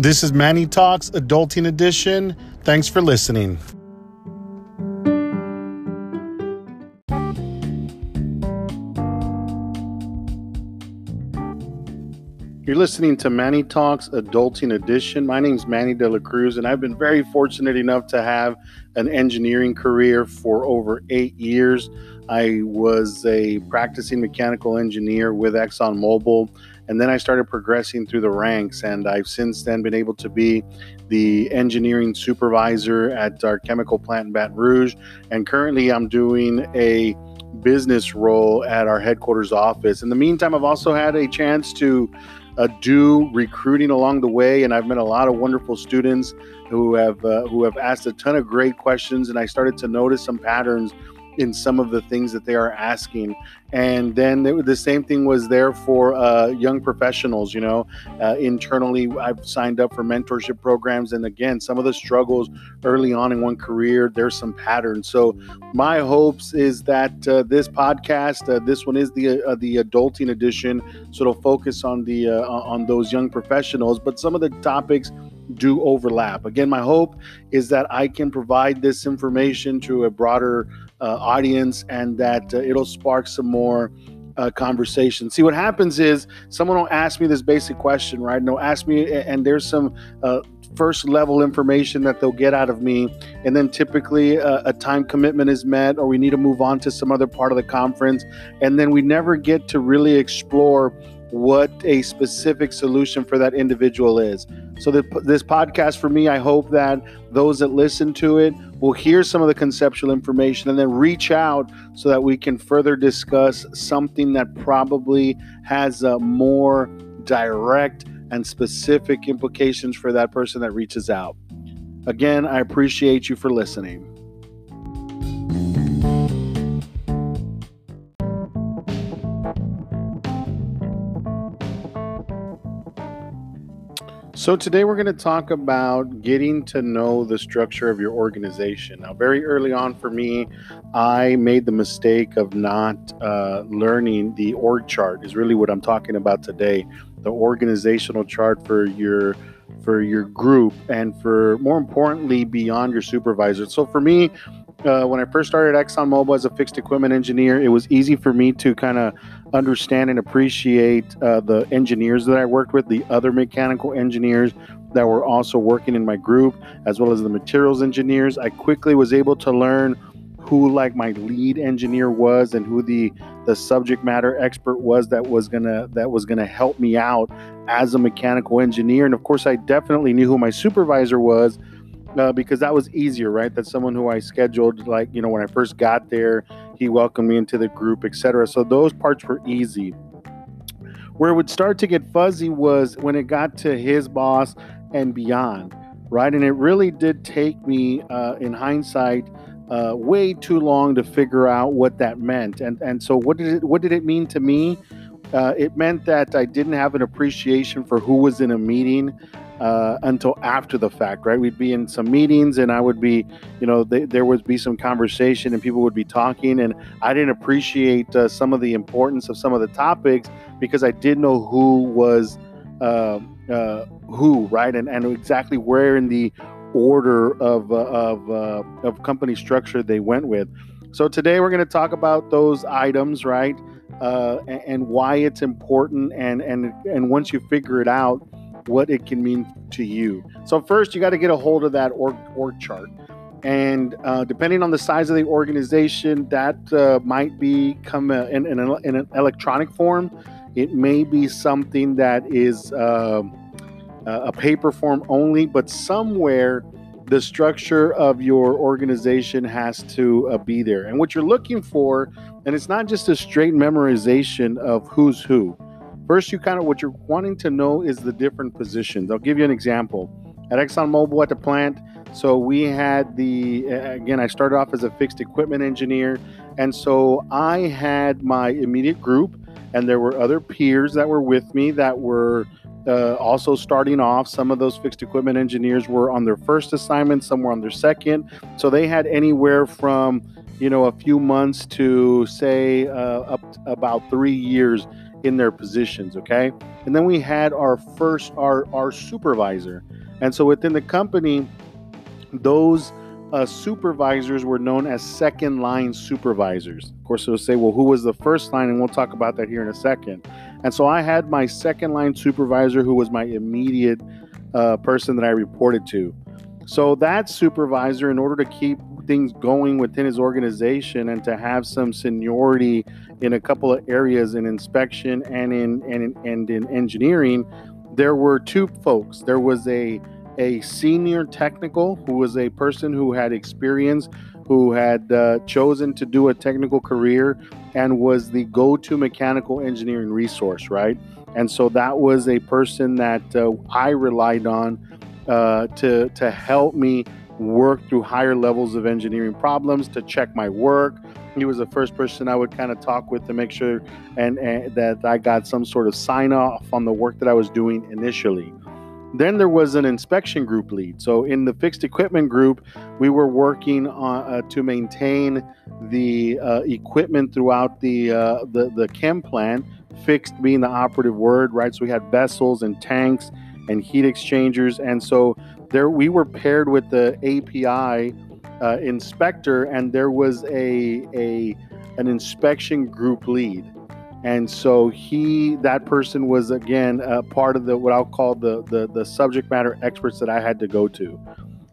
This is Manny Talks Adulting Edition. Thanks for listening. You're listening to Manny Talks Adulting Edition. My name's Manny De La Cruz, and I've been very fortunate enough to have an engineering career for over 8 years. I was a practicing mechanical engineer with ExxonMobil, and then I started progressing through the ranks, and I've since then been able to be the engineering supervisor at our chemical plant in Baton Rouge, and currently I'm doing a business role at our headquarters office. In the meantime, I've also had a chance to do recruiting along the way, and I've met a lot of wonderful students who have asked a ton of great questions, and I started to notice some patterns in some of the things that they are asking. And then the same thing was there for young professionals. Internally, I've signed up for mentorship programs, and again, some of the struggles early on in one career, there's some patterns. So my hopes is that this podcast, this one is the adulting edition, so it'll focus on the on those young professionals, but some of the topics do overlap. Again, my hope is that I can provide this information to a broader audience, and that it'll spark some more conversation. See, what happens is someone will ask me this basic question, right? And they'll ask me, and there's some first level information that they'll get out of me, and then typically a time commitment is met, or we need to move on to some other part of the conference, and then we never get to really explore what a specific solution for that individual is. So this podcast for me, I hope that those that listen to it will hear some of the conceptual information and then reach out so that we can further discuss something that probably has a more direct and specific implications for that person that reaches out. Again, I appreciate you for listening. So today we're going to talk about getting to know the structure of your organization. Now, very early on for me, I made the mistake of not learning the org chart is really what I'm talking about today. The organizational chart for your group, and for more importantly, beyond your supervisor. So for me, when I first started ExxonMobil as a fixed equipment engineer, it was easy for me to kind of understand and appreciate the engineers that I worked with, the other mechanical engineers that were also working in my group, as well as the materials engineers. I quickly was able to learn who like my lead engineer was, and who the subject matter expert was that was gonna help me out as a mechanical engineer. And of course, I definitely knew who my supervisor was, because that was easier, right? That's someone who I scheduled, like, you know, when I first got there, he welcomed me into the group, etc. So those parts were easy. Where it would start to get fuzzy was when it got to his boss and beyond, right? And it really did take me, in hindsight, way too long to figure out what that meant. And so what did it mean to me? It meant that I didn't have an appreciation for who was in a meeting until after the fact, right? We'd be in some meetings, and I would be, there would be some conversation, and people would be talking, and I didn't appreciate some of the importance of some of the topics because I didn't know who was who, right? And exactly where in the order of company structure they went with. So today we're going to talk about those items, right? And why it's important, and once you figure it out, what it can mean to you. So first, you got to get a hold of that org chart, and depending on the size of the organization, that might become in an electronic form. It may be something that is a paper form only, but somewhere the structure of your organization has to be there. And what you're looking for, and it's not just a straight memorization of who's who. First, what you're wanting to know is the different positions. I'll give you an example. At ExxonMobil at the plant, so we had I started off as a fixed equipment engineer, and so I had my immediate group, and there were other peers that were with me that were also starting off. Some of those fixed equipment engineers were on their first assignment, some were on their second. So they had anywhere from, a few months to say about 3 years in their positions, okay? And then we had our supervisor. And so within the company, those supervisors were known as second line supervisors. Of course, they'll say, well, who was the first line? And we'll talk about that here in a second. And so I had my second line supervisor, who was my immediate person that I reported to. So that supervisor, in order to keep things going within his organization and to have some seniority in a couple of areas in inspection and in engineering, there were two folks. There was a senior technical, who was a person who had experience, who had chosen to do a technical career and was the go-to mechanical engineering resource, right? And so that was a person that I relied on to help me work through higher levels of engineering problems, to check my work. He was the first person I would kind of talk with to make sure and that I got some sort of sign off on the work that I was doing initially. Then there was an inspection group lead. So in the fixed equipment group, we were working on, to maintain the equipment throughout the chem plant, fixed being the operative word, right? So we had vessels and tanks and heat exchangers. And so there we were paired with the API inspector, and there was an inspection group lead. And so that person was, again, part of what I'll call the subject matter experts that I had to go to.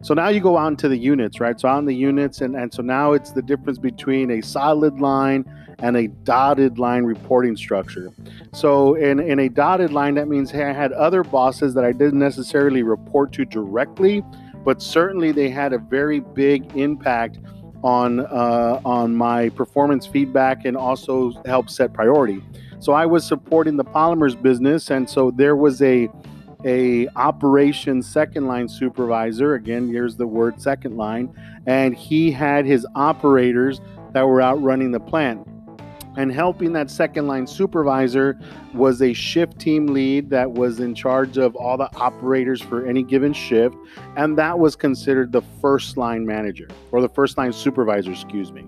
So now you go out into the units, right? So on the units, and so now it's the difference between a solid line and a dotted line reporting structure. So in a dotted line, that means, hey, I had other bosses that I didn't necessarily report to directly, but certainly they had a very big impact on my performance feedback and also help set priority. So I was supporting the polymers business, and so there was a operations second line supervisor. Again, here's the word second line, and he had his operators that were out running the plant. And helping that second line supervisor was a shift team lead that was in charge of all the operators for any given shift. And that was considered the first line manager, or the first line supervisor, excuse me.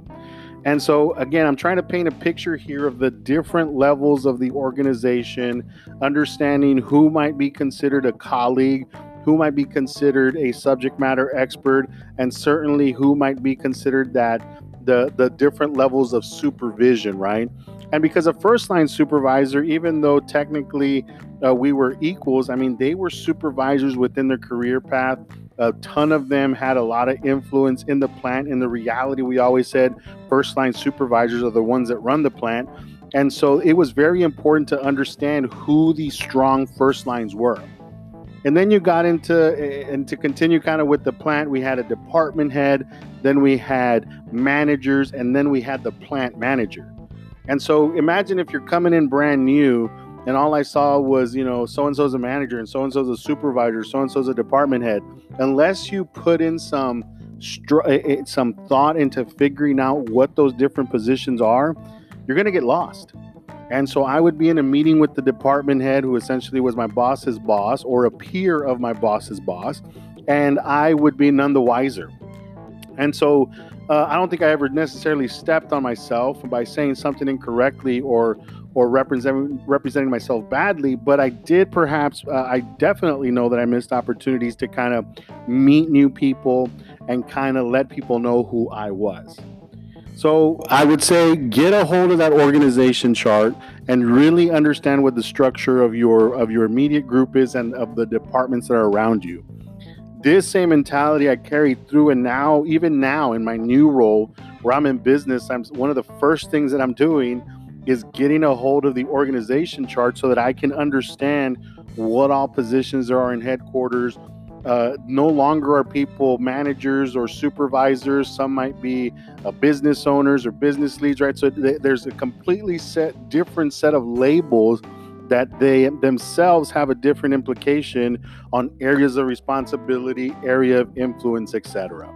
And so again, I'm trying to paint a picture here of the different levels of the organization, understanding who might be considered a colleague, who might be considered a subject matter expert, and certainly who might be considered that the different levels of supervision, right? And because a first line supervisor, even though technically we were equals, I mean, they were supervisors within their career path. A ton of them had a lot of influence in the plant. In the reality, we always said first line supervisors are the ones that run the plant. And so it was very important to understand who these strong first lines were. And then you got and to continue kind of with the plant, we had a department head, then we had managers, and then we had the plant manager. And so imagine if you're coming in brand new and all I saw was, you know, so-and-so's a manager and so-and-so's a supervisor, so-and-so's a department head. Unless you put in some thought into figuring out what those different positions are, you're going to get lost. And so I would be in a meeting with the department head, who essentially was my boss's boss, or a peer of my boss's boss, and I would be none the wiser. And so I don't think I ever necessarily stepped on myself by saying something incorrectly or representing myself badly, but I did perhaps, I definitely know that I missed opportunities to kind of meet new people and kind of let people know who I was. So I would say get a hold of that organization chart and really understand what the structure of your immediate group is and of the departments that are around you. This same mentality I carried through, and now, even now in my new role where I'm in business, one of the first things that I'm doing is getting a hold of the organization chart so that I can understand what all positions there are in headquarters. No longer are people managers or supervisors. Some might be business owners or business leads, right? So there's a completely different set of labels that they themselves have a different implication on areas of responsibility, area of influence, etc.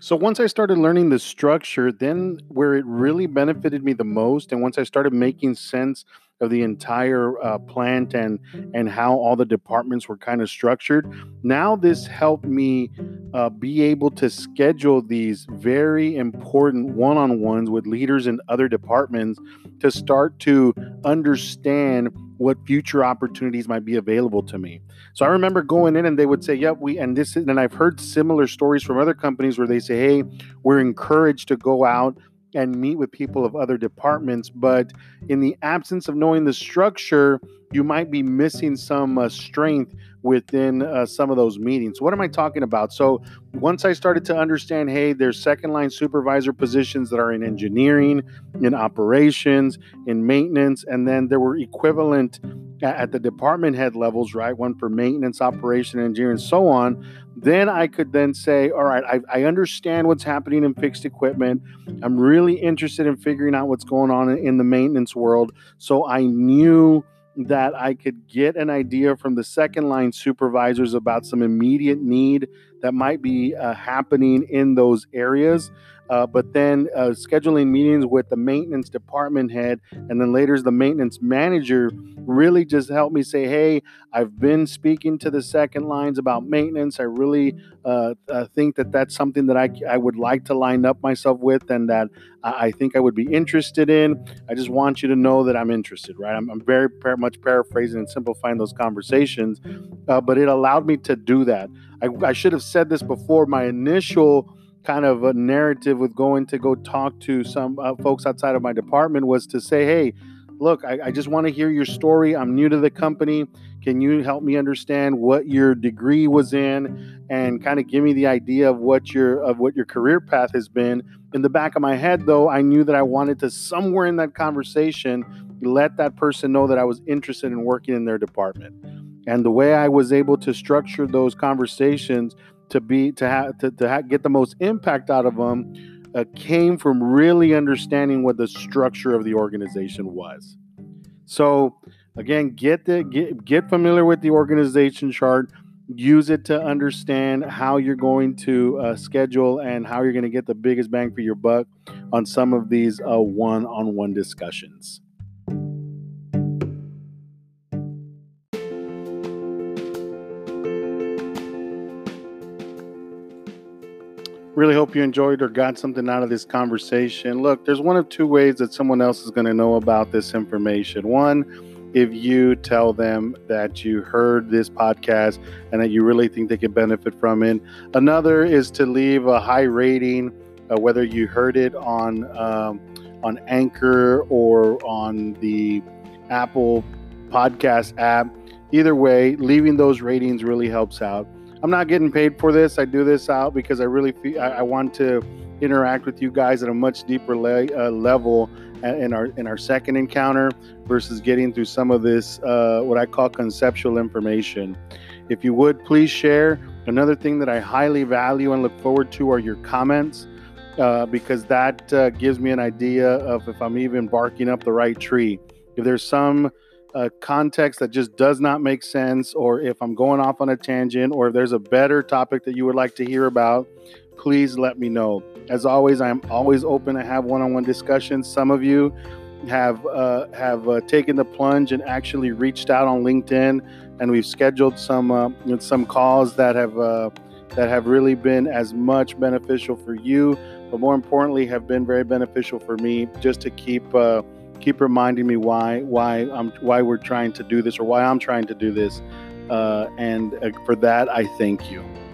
So once I started learning the structure, then where it really benefited me the most, and once I started making sense of the entire plant and how all the departments were kind of structured, now this helped me be able to schedule these very important one-on-ones with leaders in other departments to start to understand what future opportunities might be available to me. So I remember going in and they would say, yep, and I've heard similar stories from other companies where they say, hey, we're encouraged to go out and meet with people of other departments. But in the absence of knowing the structure, you might be missing some strength within some of those meetings. So what am I talking about? So once I started to understand, hey, there's second line supervisor positions that are in engineering, in operations, in maintenance, and then there were equivalent at the department head levels, right? One for maintenance, operation, engineering, and so on. Then I could then say, all right, I understand what's happening in fixed equipment. I'm really interested in figuring out what's going on in the maintenance world. So I knew that I could get an idea from the second line supervisors about some immediate need that might be happening in those areas. But then scheduling meetings with the maintenance department head and then later the maintenance manager really just helped me say, hey, I've been speaking to the second lines about maintenance. I really think that that's something that I would like to line up myself with and that I think I would be interested in. I just want you to know that I'm interested, right? I'm very much paraphrasing and simplifying those conversations, but it allowed me to do that. I should have said this before. My initial kind of a narrative with going to go talk to some folks outside of my department was to say, hey, look, I just want to hear your story. I'm new to the company. Can you help me understand what your degree was in and kind of give me the idea of what your career path has been? In the back of my head, though, I knew that I wanted to somewhere in that conversation let that person know that I was interested in working in their department. And the way I was able to structure those conversations to get the most impact out of them came from really understanding what the structure of the organization was. So again, get familiar with the organization chart. Use it to understand how you're going to schedule and how you're going to get the biggest bang for your buck on some of these one-on-one discussions. Really hope you enjoyed or got something out of this conversation. Look, there's one of two ways that someone else is going to know about this information. One, if you tell them that you heard this podcast and that you really think they could benefit from it. Another is to leave a high rating, whether you heard it on Anchor or on the Apple Podcast app. Either way, leaving those ratings really helps out. I'm not getting paid for this. I do this out because I really feel I want to interact with you guys at a much deeper level in our second encounter versus getting through some of this, what I call conceptual information. If you would, please share. Another thing that I highly value and look forward to are your comments because that gives me an idea of if I'm even barking up the right tree. If there's some context that just does not make sense, or if I'm going off on a tangent, or if there's a better topic that you would like to hear about, please let me know. As always, I'm always open to have one-on-one discussions. Some of you have taken the plunge and actually reached out on LinkedIn, and we've scheduled some calls that have really been as much beneficial for you, but more importantly, have been very beneficial for me, just to keep reminding me why we're trying to do this, or why I'm trying to do this, and for that I thank you.